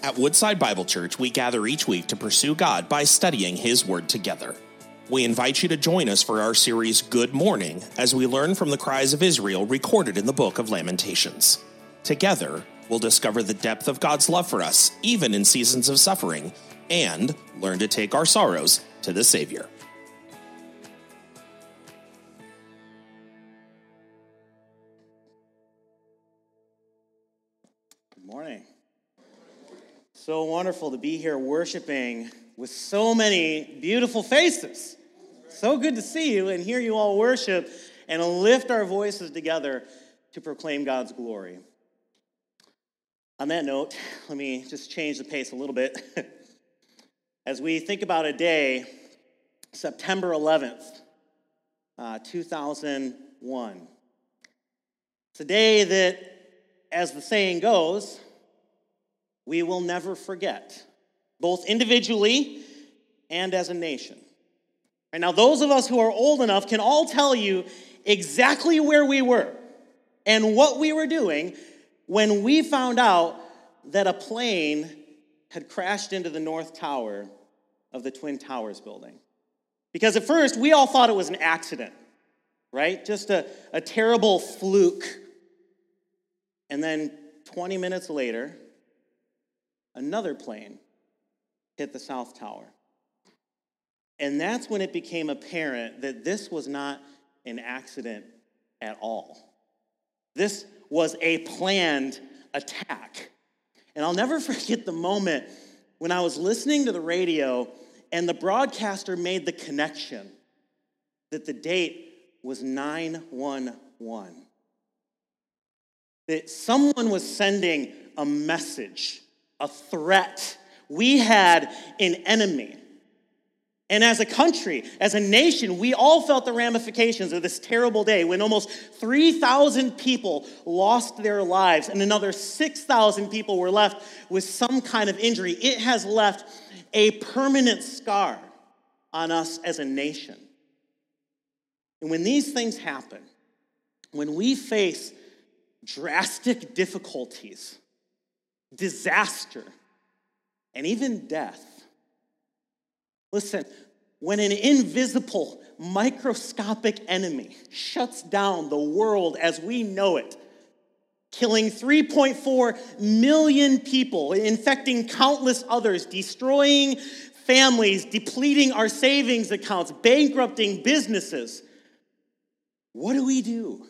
At Woodside Bible Church, we gather each week to pursue God by studying His Word together. We invite you to join us for our series, Good Morning, as we learn from the cries of Israel recorded in the book of Lamentations. Together, we'll discover the depth of God's love for us, even in seasons of suffering, and learn to take our sorrows to the Savior. Good morning. So wonderful to be here worshiping with so many beautiful faces. So good to see you and hear you all worship and lift our voices together to proclaim God's glory. On that note, let me just change the pace a little bit. As we think about a day, September 11th, 2001. It's a day that, as the saying goes, we will never forget, both individually and as a nation. And now those of us who are old enough can all tell you exactly where we were and what we were doing when we found out that a plane had crashed into the North Tower of the Twin Towers building. Because at first we all thought it was an accident, right? Just a terrible fluke. And then 20 minutes later, another plane hit the South Tower. And that's when it became apparent that this was not an accident at all. This was a planned attack. And I'll never forget the moment when I was listening to the radio and the broadcaster made the connection that the date was 9/11. That someone was sending a message, a threat. We had an enemy. And as a country, as a nation, we all felt the ramifications of this terrible day when almost 3,000 people lost their lives and another 6,000 people were left with some kind of injury. It has left a permanent scar on us as a nation. And when these things happen, when we face drastic difficulties, disaster, and even death. Listen, when an invisible, microscopic enemy shuts down the world as we know it, killing 3.4 million people, infecting countless others, destroying families, depleting our savings accounts, bankrupting businesses, what do?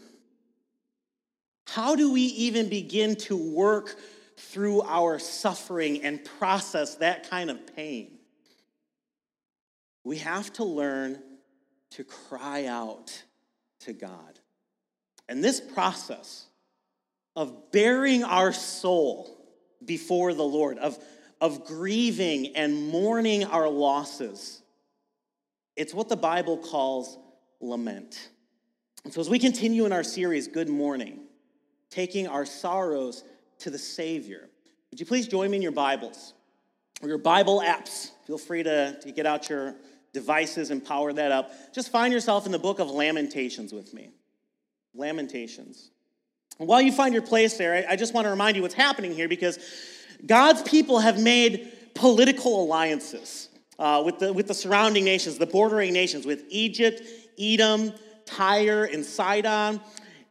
How do we even begin to work through our suffering and process that kind of pain? We have to learn to cry out to God. And this process of bearing our soul before the Lord, of grieving and mourning our losses, it's what the Bible calls lament. And so as we continue in our series, Good Morning, taking our sorrows to the Savior. Would you please join me in your Bibles or your Bible apps? Feel free to get out your devices and power that up. Just find yourself in the book of Lamentations with me. Lamentations. And while you find your place there, I just want to remind you what's happening here, because God's people have made political alliances with the surrounding nations, the bordering nations, with Egypt, Edom, Tyre, and Sidon.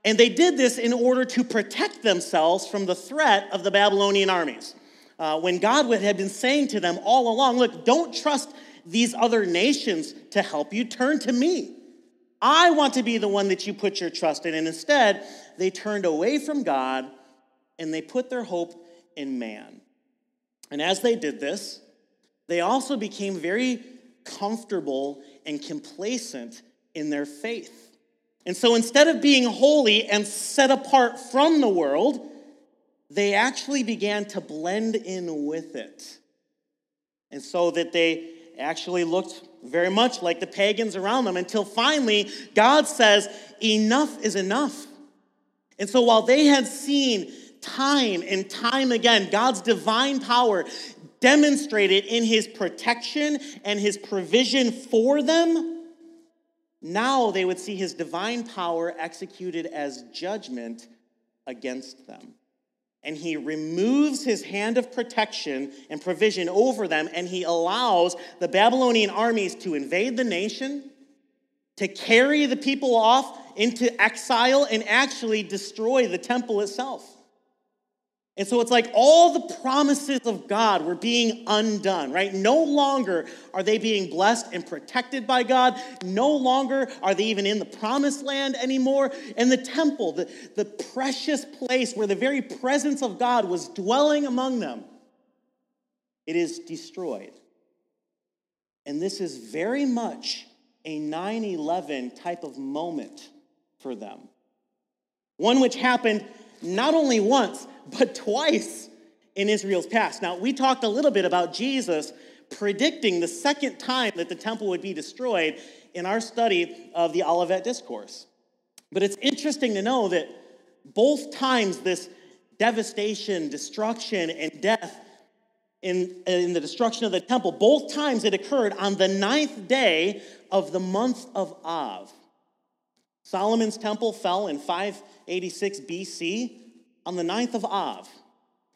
And they did this in order to protect themselves from the threat of the Babylonian armies. When God had been saying to them all along, look, don't trust these other nations to help you. Turn to me. I want to be the one that you put your trust in. And instead, they turned away from God and they put their hope in man. And as they did this, they also became very comfortable and complacent in their faith. And so instead of being holy and set apart from the world, they actually began to blend in with it. And so that they actually looked very much like the pagans around them, until finally God says, enough is enough. And so while they had seen time and time again God's divine power demonstrated in his protection and his provision for them, now they would see his divine power executed as judgment against them. and he removes his hand of protection and provision over them, and he allows the Babylonian armies to invade the nation, to carry the people off into exile, and actually destroy the temple itself. And so it's like all the promises of God were being undone, right? No longer are they being blessed and protected by God. No longer are they even in the promised land anymore. And the temple, the precious place where the very presence of God was dwelling among them, it is destroyed. And this is very much a 9/11 type of moment for them. One which happened not only once, but twice in Israel's past. Now, we talked a little bit about Jesus predicting the second time that the temple would be destroyed in our study of the Olivet Discourse. But it's interesting to know that both times this devastation, destruction, and death in the destruction of the temple, both times it occurred on the 9th day of the month of Av. Solomon's temple fell in 586 BC on the 9th of Av.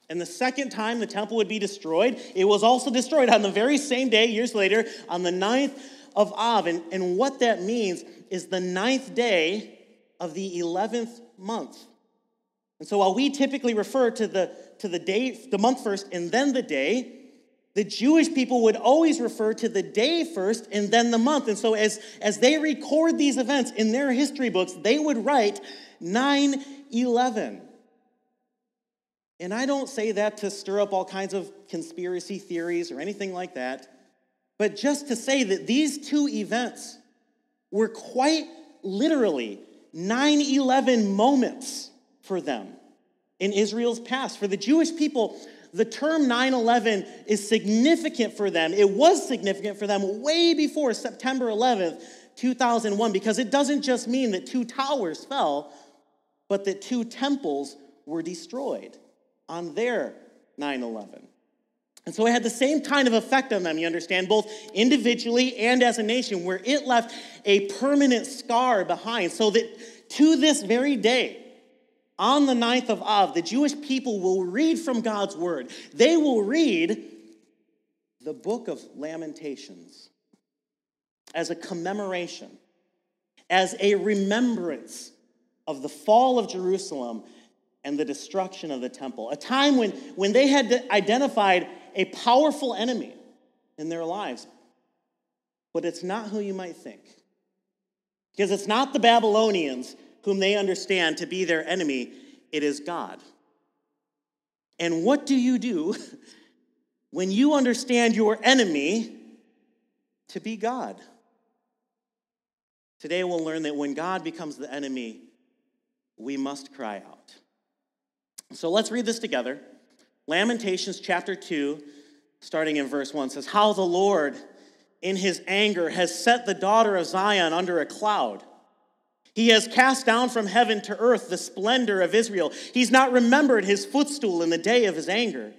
And the second time the temple would be destroyed, it was also destroyed on the very same day, years later, on the 9th of Av. And what that means is the 9th day of the 11th month. And so while we typically refer to the day, the month first and then the day, the Jewish people would always refer to the day first and then the month. And so as they record these events in their history books, they would write 9/11. And I don't say that to stir up all kinds of conspiracy theories or anything like that, but just to say that these two events were quite literally 9/11 moments for them in Israel's past. For the Jewish people, the term 9/11 is significant for them. It was significant for them way before September 11th, 2001, because it doesn't just mean that two towers fell, but that two temples were destroyed on their 9/11. And so it had the same kind of effect on them, you understand, both individually and as a nation, where it left a permanent scar behind, so that to this very day, on the 9th of Av, the Jewish people will read from God's word. They will read the book of Lamentations as a commemoration, as a remembrance of the fall of Jerusalem and the destruction of the temple, a time when they had identified a powerful enemy in their lives. But it's not who you might think, because it's not the Babylonians whom they understand to be their enemy. It is God. And what do you do when you understand your enemy to be God? Today we'll learn that when God becomes the enemy, we must cry out. So let's read this together. Lamentations chapter 2, starting in verse 1, says, "How the Lord in his anger has set the daughter of Zion under a cloud. He has cast down from heaven to earth the splendor of Israel. He's not remembered his footstool in the day of his anger.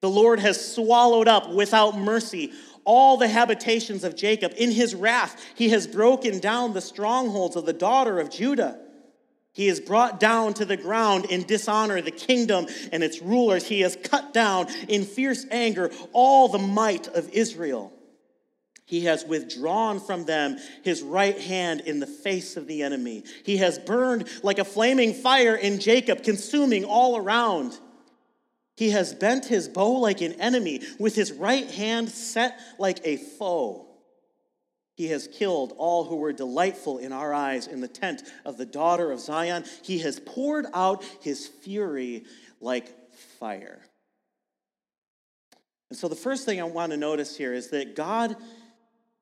The Lord has swallowed up without mercy all the habitations of Jacob. In his wrath, he has broken down the strongholds of the daughter of Judah. He has brought down to the ground in dishonor the kingdom and its rulers. He has cut down in fierce anger all the might of Israel. He has withdrawn from them his right hand in the face of the enemy. He has burned like a flaming fire in Jacob, consuming all around. He has bent his bow like an enemy, with his right hand set like a foe. He has killed all who were delightful in our eyes in the tent of the daughter of Zion. He has poured out his fury like fire." And so the first thing I want to notice here is that God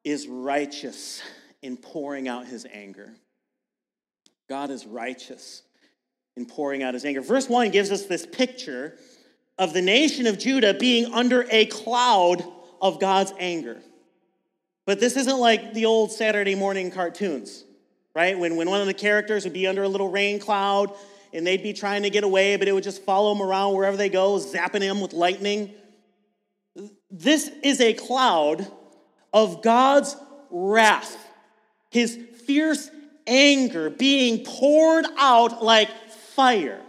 is righteous in pouring out his anger. God is righteous in pouring out his anger. Verse 1 gives us this picture of the nation of Judah being under a cloud of God's anger. But this isn't like the old Saturday morning cartoons, right? When one of the characters would be under a little rain cloud and they'd be trying to get away, but it would just follow them around wherever they go, zapping him with lightning. This is a cloud of God's wrath, his fierce anger being poured out like fire.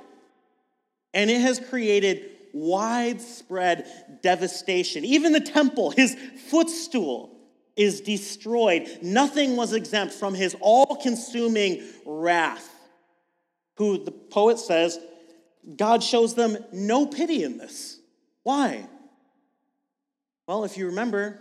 and it has created widespread devastation. Even the temple, his footstool, is destroyed. Nothing was exempt from his all-consuming wrath, who, the poet says, God shows them no pity in this. Why? Well, if you remember,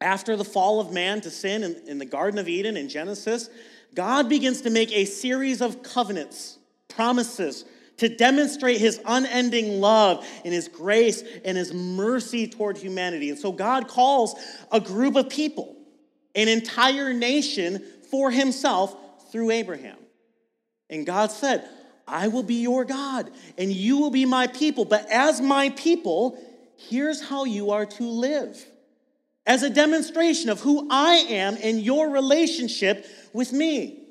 after the fall of man to sin in the Garden of Eden in Genesis, God begins to make a series of covenants, promises, to demonstrate his unending love and his grace and his mercy toward humanity. And so God calls a group of people, an entire nation, for himself through Abraham. And God said, I will be your God, and you will be my people. But as my people, here's how you are to live. As a demonstration of who I am and your relationship with me.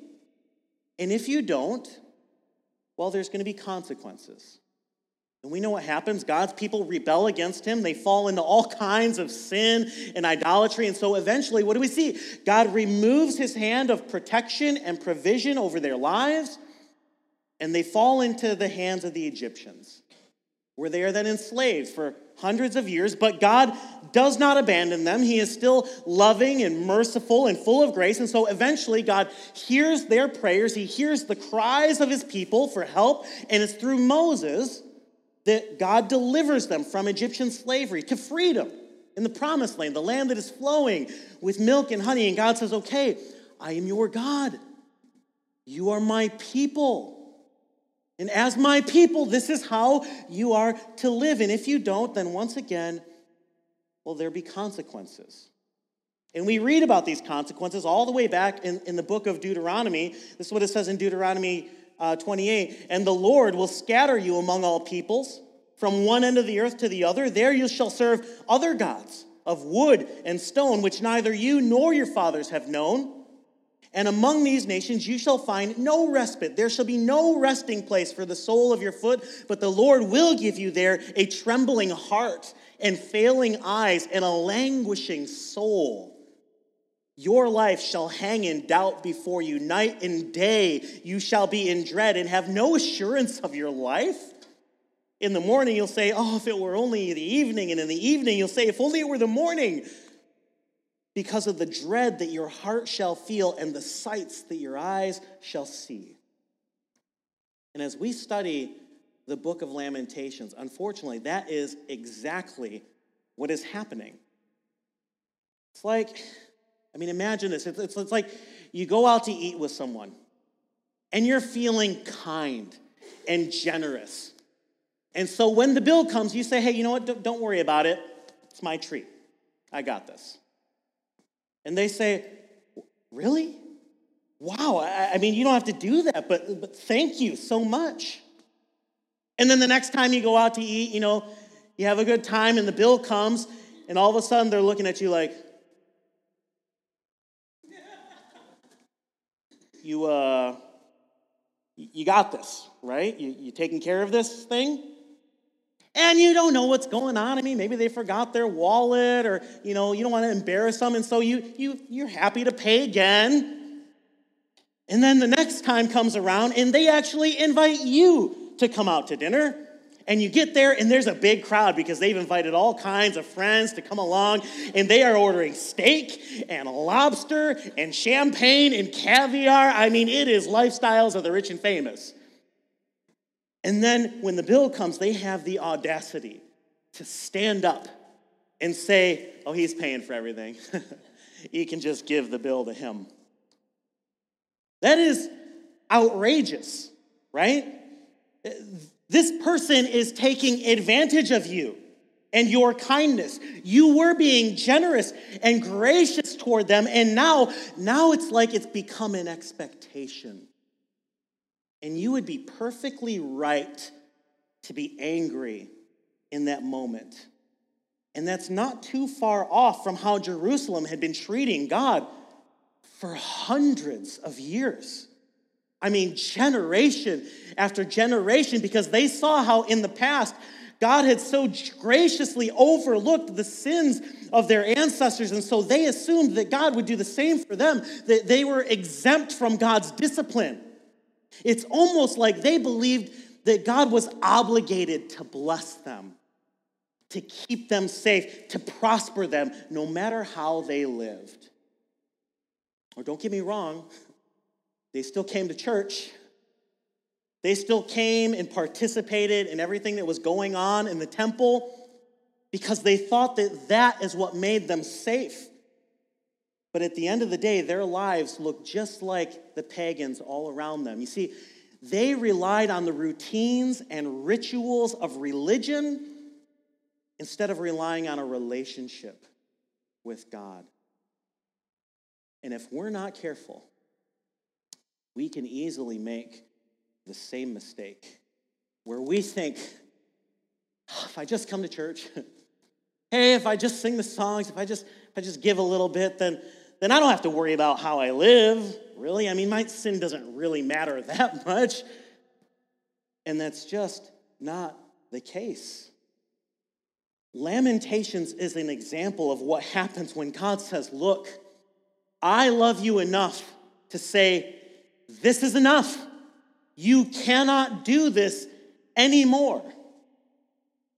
And if you don't, well, there's going to be consequences. And we know what happens. God's people rebel against him. They fall into all kinds of sin and idolatry. And so eventually, what do we see? God removes his hand of protection and provision over their lives, and they fall into the hands of the Egyptians, where they are then enslaved for hundreds of years. But God does not abandon them. He is still loving and merciful and full of grace. And so eventually God hears their prayers. He hears the cries of his people for help. And it's through Moses that God delivers them from Egyptian slavery to freedom in the promised land, the land that is flowing with milk and honey. And God says, okay, I am your God. You are my people. And as my people, this is how you are to live. And if you don't, then once again, well, there be consequences. And we read about these consequences all the way back in the book of Deuteronomy. This is what it says in Deuteronomy 28. And the Lord will scatter you among all peoples from one end of the earth to the other. There you shall serve other gods of wood and stone, which neither you nor your fathers have known. And among these nations you shall find no respite. There shall be no resting place for the sole of your foot, but the Lord will give you there a trembling heart and failing eyes and a languishing soul. Your life shall hang in doubt before you. Night and day you shall be in dread and have no assurance of your life. In the morning you'll say, oh, if it were only the evening. And in the evening you'll say, if only it were the morning. Because of the dread that your heart shall feel and the sights that your eyes shall see. And as we study the book of Lamentations, unfortunately, that is exactly what is happening. It's like, I mean, imagine this. It's like you go out to eat with someone, and you're feeling kind and generous. And so when the bill comes, you say, hey, you know what? Don't worry about it. It's my treat. I got this. And they say, really? Wow, I mean, you don't have to do that, but thank you so much. And then the next time you go out to eat, you know, you have a good time and the bill comes, and all of a sudden they're looking at you like, you got this, right? You taking care of this thing? And you don't know what's going on. I mean, maybe they forgot their wallet or, you know, you don't want to embarrass them. And so you're happy to pay again. And then the next time comes around and they actually invite you to come out to dinner. And you get there and there's a big crowd because they've invited all kinds of friends to come along. And they are ordering steak and lobster and champagne and caviar. I mean, it is lifestyles of the rich and famous. And then when the bill comes, they have the audacity to stand up and say, oh, he's paying for everything. You can just give the bill to him. That is outrageous, right? This person is taking advantage of you and your kindness. You were being generous and gracious toward them, and now it's like it's become an expectation. And you would be perfectly right to be angry in that moment. And that's not too far off from how Jerusalem had been treating God for hundreds of years. I mean, generation after generation, because they saw how in the past God had so graciously overlooked the sins of their ancestors, and so they assumed that God would do the same for them, that they were exempt from God's discipline. It's almost like they believed that God was obligated to bless them, to keep them safe, to prosper them, no matter how they lived. Or don't get me wrong, they still came to church. They still came and participated in everything that was going on in the temple because they thought that that is what made them safe. But at the end of the day, their lives looked just like the pagans all around them. You see, they relied on the routines and rituals of religion instead of relying on a relationship with God. And if we're not careful, we can easily make the same mistake where we think, oh, if I just come to church, hey, if I just sing the songs, if I just give a little bit, then I don't have to worry about how I live, really. I mean, my sin doesn't really matter that much. And that's just not the case. Lamentations is an example of what happens when God says, look, I love you enough to say, this is enough. You cannot do this anymore.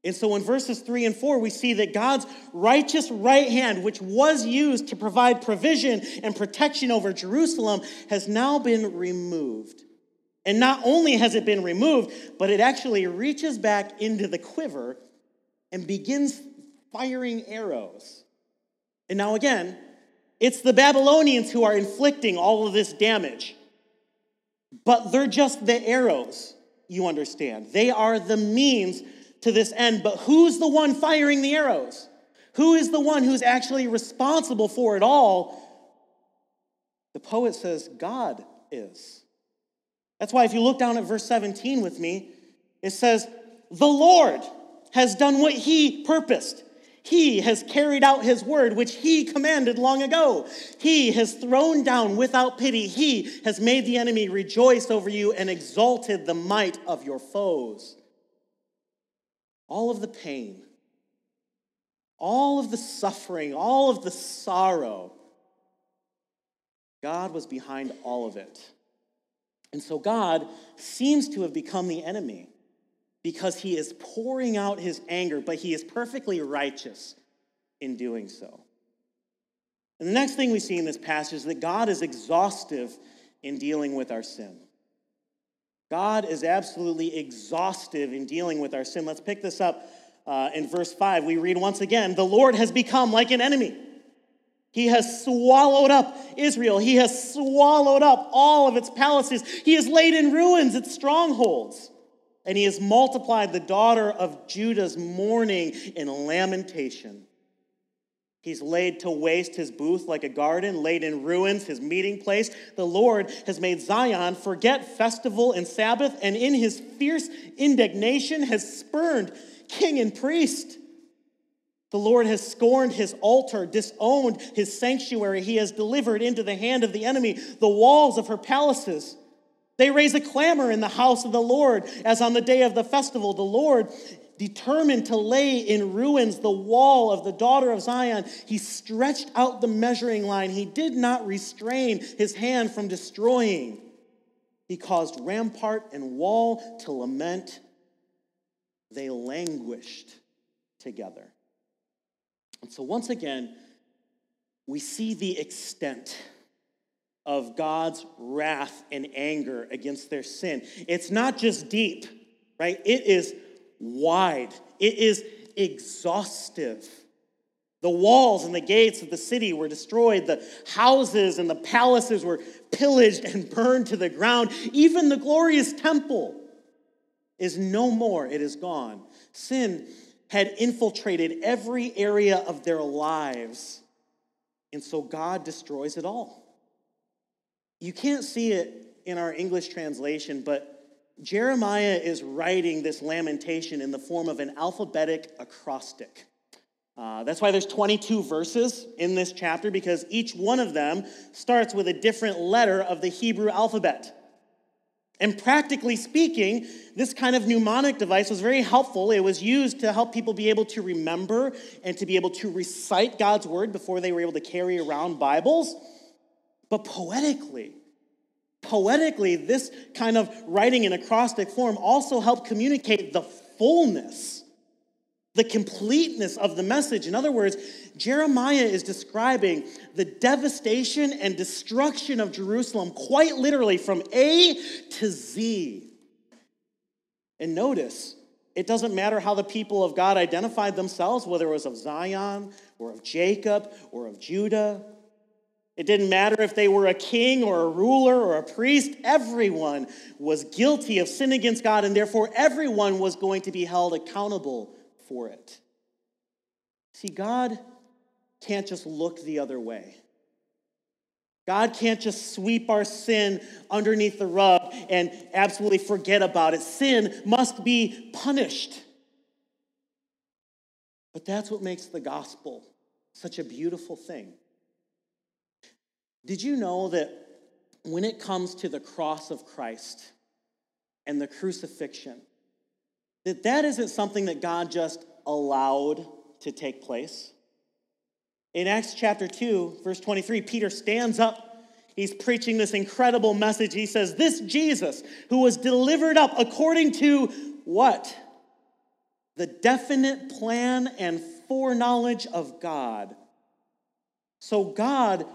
And so in verses 3 and 4, we see that God's righteous right hand, which was used to provide provision and protection over Jerusalem, has now been removed. And not only has it been removed, but it actually reaches back into the quiver and begins firing arrows. And now again, it's the Babylonians who are inflicting all of this damage. But they're just the arrows, you understand. They are the means to this end. But who's the one firing the arrows? Who is the one who's actually responsible for it all? The poet says God is. That's why if you look down at verse 17 with me, it says, the Lord has done what he purposed. He has carried out his word, which he commanded long ago. He has thrown down without pity. He has made the enemy rejoice over you and exalted the might of your foes. All of the pain, all of the suffering, all of the sorrow, God was behind all of it. And so God seems to have become the enemy, because he is pouring out his anger, but he is perfectly righteous in doing so. And the next thing we see in this passage is that God is exhaustive in dealing with our sin. God is absolutely exhaustive in dealing with our sin. Let's pick this up in verse 5. We read once again, the Lord has become like an enemy. He has swallowed up Israel. He has swallowed up all of its palaces. He has laid in ruins its strongholds. And he has multiplied the daughter of Judah's mourning in lamentation. He's laid to waste his booth like a garden, laid in ruins his meeting place. The Lord has made Zion forget festival and Sabbath, and in his fierce indignation has spurned king and priest. The Lord has scorned his altar, disowned his sanctuary. He has delivered into the hand of the enemy the walls of her palaces. They raise a clamor in the house of the Lord, as on the day of the festival. The Lord determined to lay in ruins the wall of the daughter of Zion. He stretched out the measuring line. He did not restrain his hand from destroying. He caused rampart and wall to lament. They languished together. And so once again, we see the extent of God's wrath and anger against their sin. It's not just deep, right? It is wide. It is exhaustive. The walls and the gates of the city were destroyed. The houses and the palaces were pillaged and burned to the ground. Even the glorious temple is no more. It is gone. Sin had infiltrated every area of their lives, and so God destroys it all. You can't see it in our English translation, but Jeremiah is writing this lamentation in the form of an alphabetic acrostic. That's why there's 22 verses in this chapter, because each one of them starts with a different letter of the Hebrew alphabet. And practically speaking, this kind of mnemonic device was very helpful. It was used to help people be able to remember and to be able to recite God's word before they were able to carry around Bibles. But poetically, Poetically, this kind of writing in acrostic form also helped communicate the fullness, the completeness of the message. In other words, Jeremiah is describing the devastation and destruction of Jerusalem quite literally from A to Z. And notice, it doesn't matter how the people of God identified themselves, whether it was of Zion or of Jacob or of Judah. It didn't matter if they were a king or a ruler or a priest. Everyone was guilty of sin against God, and therefore everyone was going to be held accountable for it. See, God can't just look the other way. God can't just sweep our sin underneath the rug and absolutely forget about it. Sin must be punished. But that's what makes the gospel such a beautiful thing. Did you know that when it comes to the cross of Christ and the crucifixion, that isn't something that God just allowed to take place? In Acts chapter 2, verse 23, Peter stands up. He's preaching this incredible message. He says, this Jesus who was delivered up according to what? The definite plan and foreknowledge of God. So God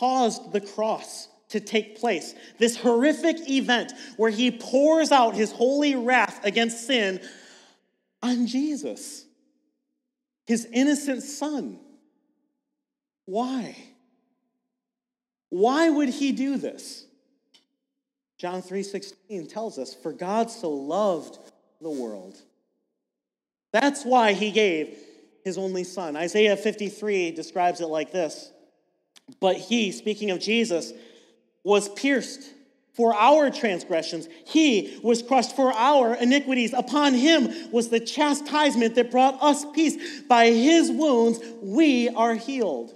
caused the cross to take place, this horrific event where he pours out his holy wrath against sin on Jesus, his innocent son. Why? Why would he do this? John 3:16 tells us, for God so loved the world. That's why he gave his only son. Isaiah 53 describes it like this. But he, speaking of Jesus, was pierced for our transgressions. He was crushed for our iniquities. Upon him was the chastisement that brought us peace. By his wounds, we are healed.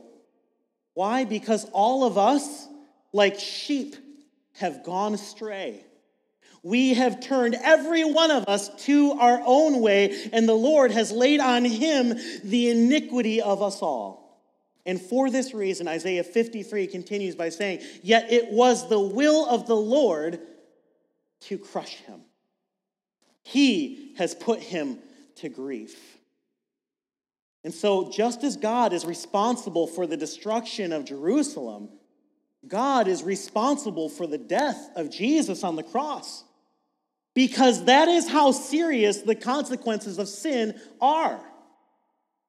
Why? Because all of us, like sheep, have gone astray. We have turned every one of us to our own way, and the Lord has laid on him the iniquity of us all. And for this reason, Isaiah 53 continues by saying, yet it was the will of the Lord to crush him. He has put him to grief. And so just as God is responsible for the destruction of Jerusalem, God is responsible for the death of Jesus on the cross, because that is how serious the consequences of sin are.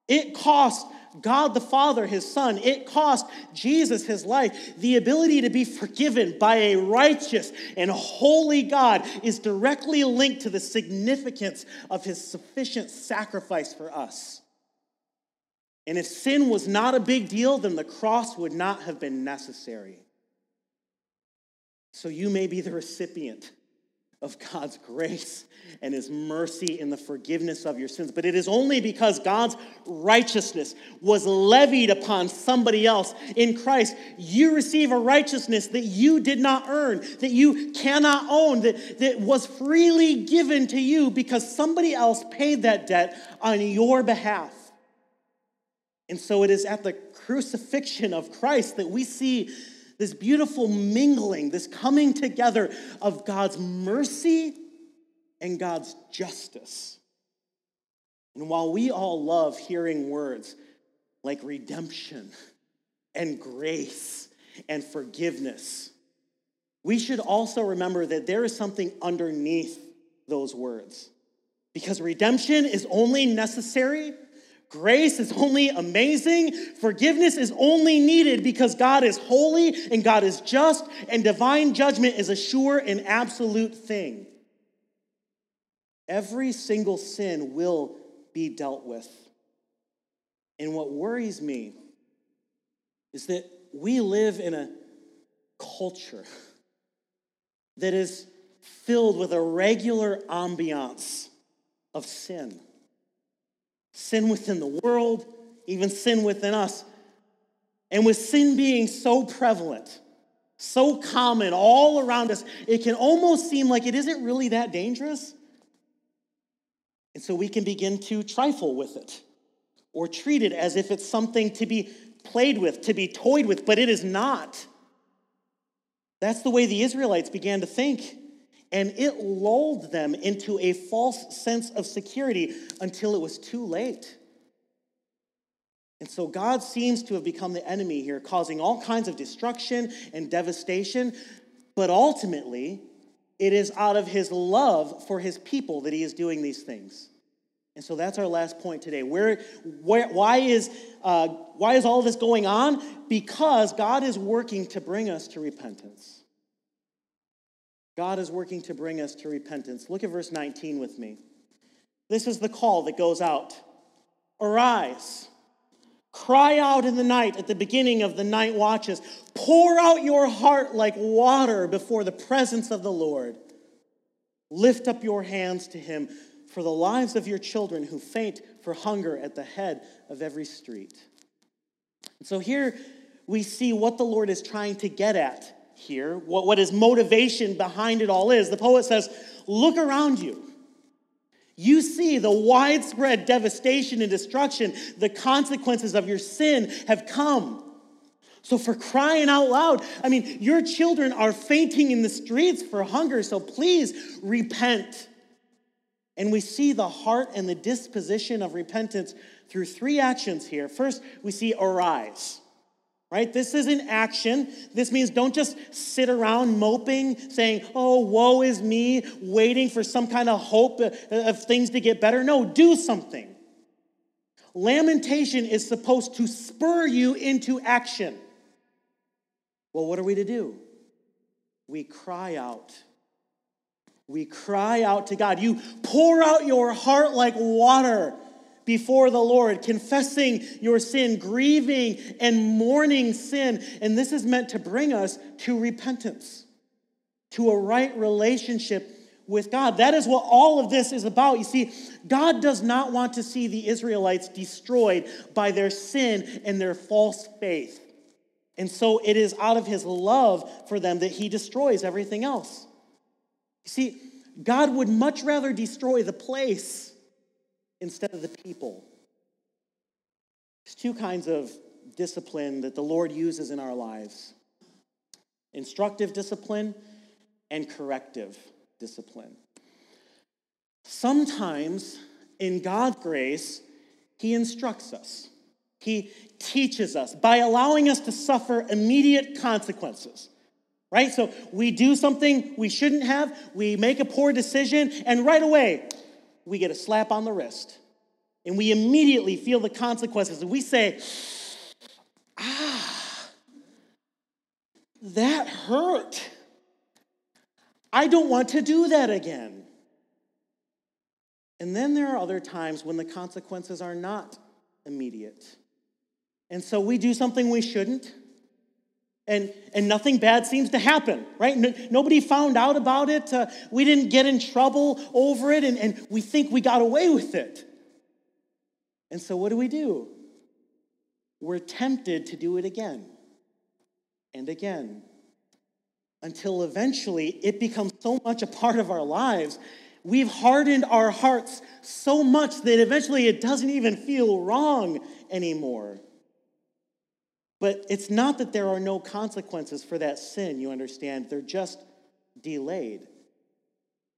It costs God the Father his son. It cost Jesus his life. The ability to be forgiven by a righteous and holy God is directly linked to the significance of his sufficient sacrifice for us. And if sin was not a big deal, then the cross would not have been necessary. So you may be the recipient of God's grace and his mercy in the forgiveness of your sins. But it is only because God's righteousness was levied upon somebody else. In Christ, you receive a righteousness that you did not earn, that you cannot own, that was freely given to you because somebody else paid that debt on your behalf. And so it is at the crucifixion of Christ that we see this beautiful mingling, this coming together of God's mercy and God's justice. And while we all love hearing words like redemption and grace and forgiveness, we should also remember that there is something underneath those words. Because redemption is only necessary, grace is only amazing. Forgiveness is only needed because God is holy and God is just, and divine judgment is a sure and absolute thing. Every single sin will be dealt with. And what worries me is that we live in a culture that is filled with a regular ambiance of sin. Sin within the world, even sin within us. And with sin being so prevalent, so common all around us, it can almost seem like it isn't really that dangerous. And so we can begin to trifle with it or treat it as if it's something to be played with, to be toyed with, but it is not. That's the way the Israelites began to think. And it lulled them into a false sense of security until it was too late. And so God seems to have become the enemy here, causing all kinds of destruction and devastation. But ultimately, it is out of his love for his people that he is doing these things. And so that's our last point today. Why is all this going on? Because God is working to bring us to repentance. God is working to bring us to repentance. Look at verse 19 with me. This is the call that goes out. Arise, cry out in the night at the beginning of the night watches. Pour out your heart like water before the presence of the Lord. Lift up your hands to him for the lives of your children who faint for hunger at the head of every street. And so here we see what the Lord is trying to get at. Here, what his motivation behind it all is. The poet says, look around you. You see the widespread devastation and destruction. The consequences of your sin have come. So for crying out loud, your children are fainting in the streets for hunger, so please repent. And we see the heart and the disposition of repentance through three actions here. First, we see arise. Right? This is an action. This means don't just sit around moping, saying, oh, woe is me, waiting for some kind of hope of things to get better. No, do something. Lamentation is supposed to spur you into action. Well, what are we to do? We cry out. We cry out to God. You pour out your heart like water before the Lord, confessing your sin, grieving and mourning sin. And this is meant to bring us to repentance, to a right relationship with God. That is what all of this is about. You see, God does not want to see the Israelites destroyed by their sin and their false faith. And so it is out of his love for them that he destroys everything else. You see, God would much rather destroy the place instead of the people. There's two kinds of discipline that the Lord uses in our lives: instructive discipline and corrective discipline. Sometimes, in God's grace, he instructs us. He teaches us by allowing us to suffer immediate consequences. Right? So we do something we shouldn't have, we make a poor decision, and right away, we get a slap on the wrist, and we immediately feel the consequences, and we say, that hurt. I don't want to do that again. And then there are other times when the consequences are not immediate. And so we do something we shouldn't, and nothing bad seems to happen, right? Nobody found out about it. We didn't get in trouble over it, and we think we got away with it. And so what do? We're tempted to do it again and again until eventually it becomes so much a part of our lives. We've hardened our hearts so much that eventually it doesn't even feel wrong anymore. But it's not that there are no consequences for that sin, you understand. They're just delayed.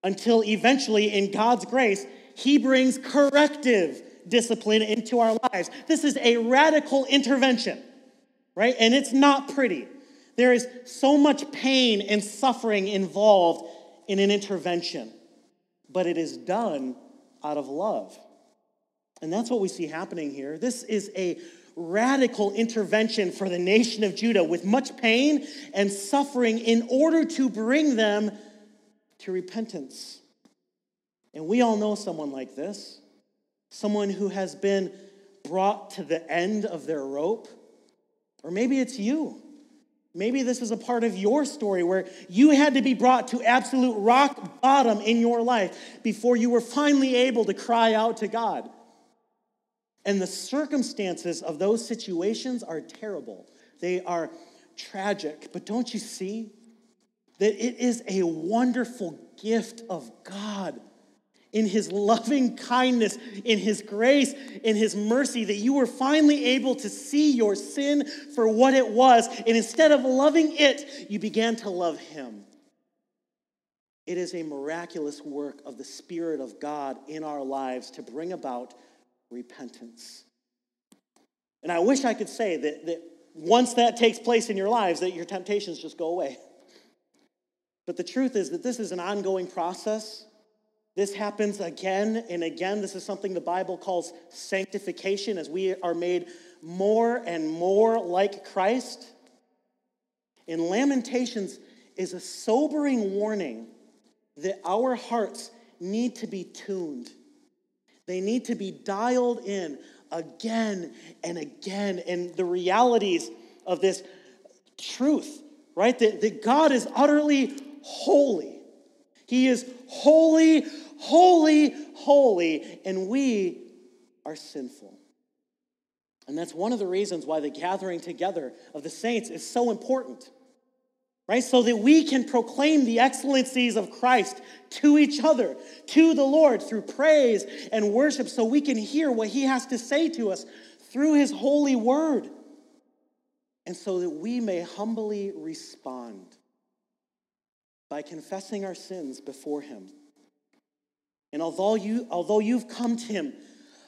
Until eventually, in God's grace, he brings corrective discipline into our lives. This is a radical intervention, right? And it's not pretty. There is so much pain and suffering involved in an intervention. But it is done out of love. And that's what we see happening here. This is a radical intervention for the nation of Judah with much pain and suffering in order to bring them to repentance. And we all know someone like this, someone who has been brought to the end of their rope. Or maybe it's you. Maybe this is a part of your story where you had to be brought to absolute rock bottom in your life before you were finally able to cry out to God. And the circumstances of those situations are terrible. They are tragic. But don't you see that it is a wonderful gift of God? in his loving kindness, in his grace, in his mercy, that you were finally able to see your sin for what it was. And instead of loving it, you began to love him. It is a miraculous work of the Spirit of God in our lives to bring about repentance. And I wish I could say that once that takes place in your lives, that your temptations just go away. But the truth is that this is an ongoing process. This happens again and again. This is something the Bible calls sanctification, as we are made more and more like Christ. And Lamentations is a sobering warning that our hearts need to be tuned. They need to be dialed in again and again. And the realities of this truth, right? That God is utterly holy. He is holy, holy, holy, and we are sinful. And that's one of the reasons why the gathering together of the saints is so important, right? So that we can proclaim the excellencies of Christ to each other, to the Lord, through praise and worship, so we can hear what he has to say to us through his holy word, and so that we may humbly respond by confessing our sins before him. And although you've come to him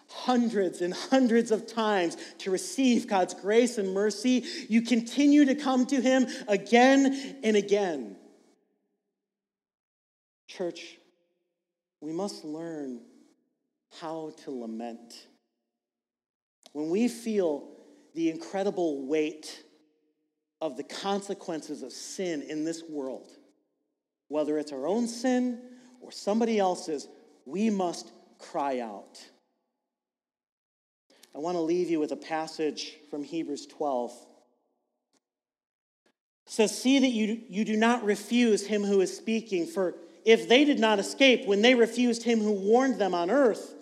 hundreds and hundreds of times to receive God's grace and mercy, you continue to come to him again and again. Church, we must learn how to lament. When we feel the incredible weight of the consequences of sin in this world, whether it's our own sin or somebody else's, we must cry out. I want to leave you with a passage from Hebrews 12. It says, "See that you do not refuse him who is speaking, for if they did not escape when they refused him who warned them on earth,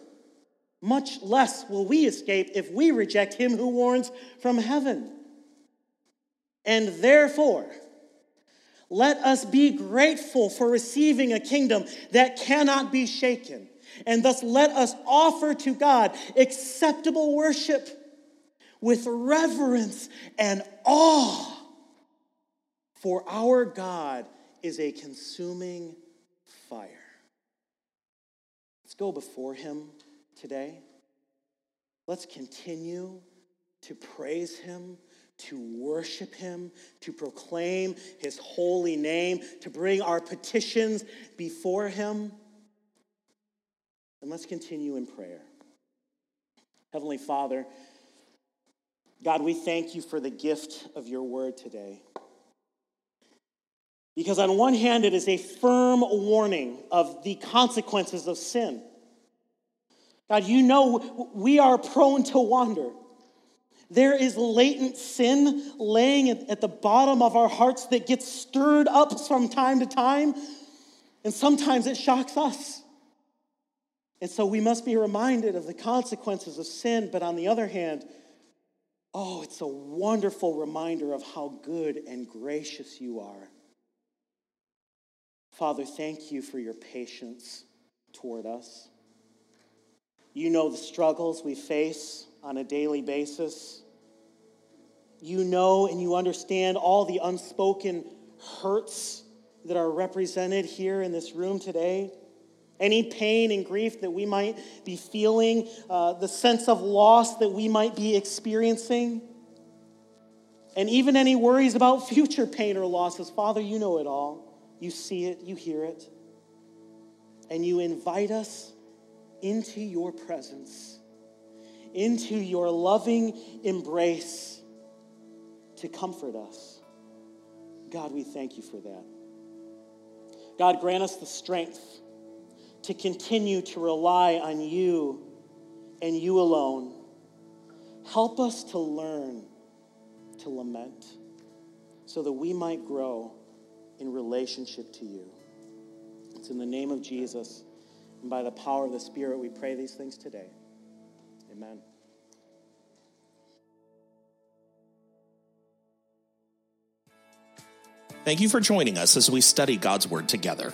much less will we escape if we reject him who warns from heaven. And therefore, let us be grateful for receiving a kingdom that cannot be shaken, and thus let us offer to God acceptable worship with reverence and awe, for our God is a consuming fire." Let's go before him today. Let's continue to praise him, to worship him, to proclaim his holy name, to bring our petitions before him. And let's continue in prayer. Heavenly Father, God, we thank you for the gift of your word today. Because on one hand, it is a firm warning of the consequences of sin. God, you know we are prone to wander. There is latent sin laying at the bottom of our hearts that gets stirred up from time to time, and sometimes it shocks us. And so we must be reminded of the consequences of sin, but on the other hand, oh, it's a wonderful reminder of how good and gracious you are. Father, thank you for your patience toward us. You know the struggles we face on a daily basis. You know and you understand all the unspoken hurts that are represented here in this room today. Any pain and grief that we might be feeling, the sense of loss that we might be experiencing, and even any worries about future pain or losses. Father, you know it all. You see it, you hear it, and you invite us into your presence, into your loving embrace to comfort us. God, we thank you for that. God, grant us the strength to continue to rely on you and you alone. Help us to learn to lament so that we might grow in relationship to you. It's in the name of Jesus and by the power of the Spirit we pray these things today. Amen. Thank you for joining us as we study God's Word together.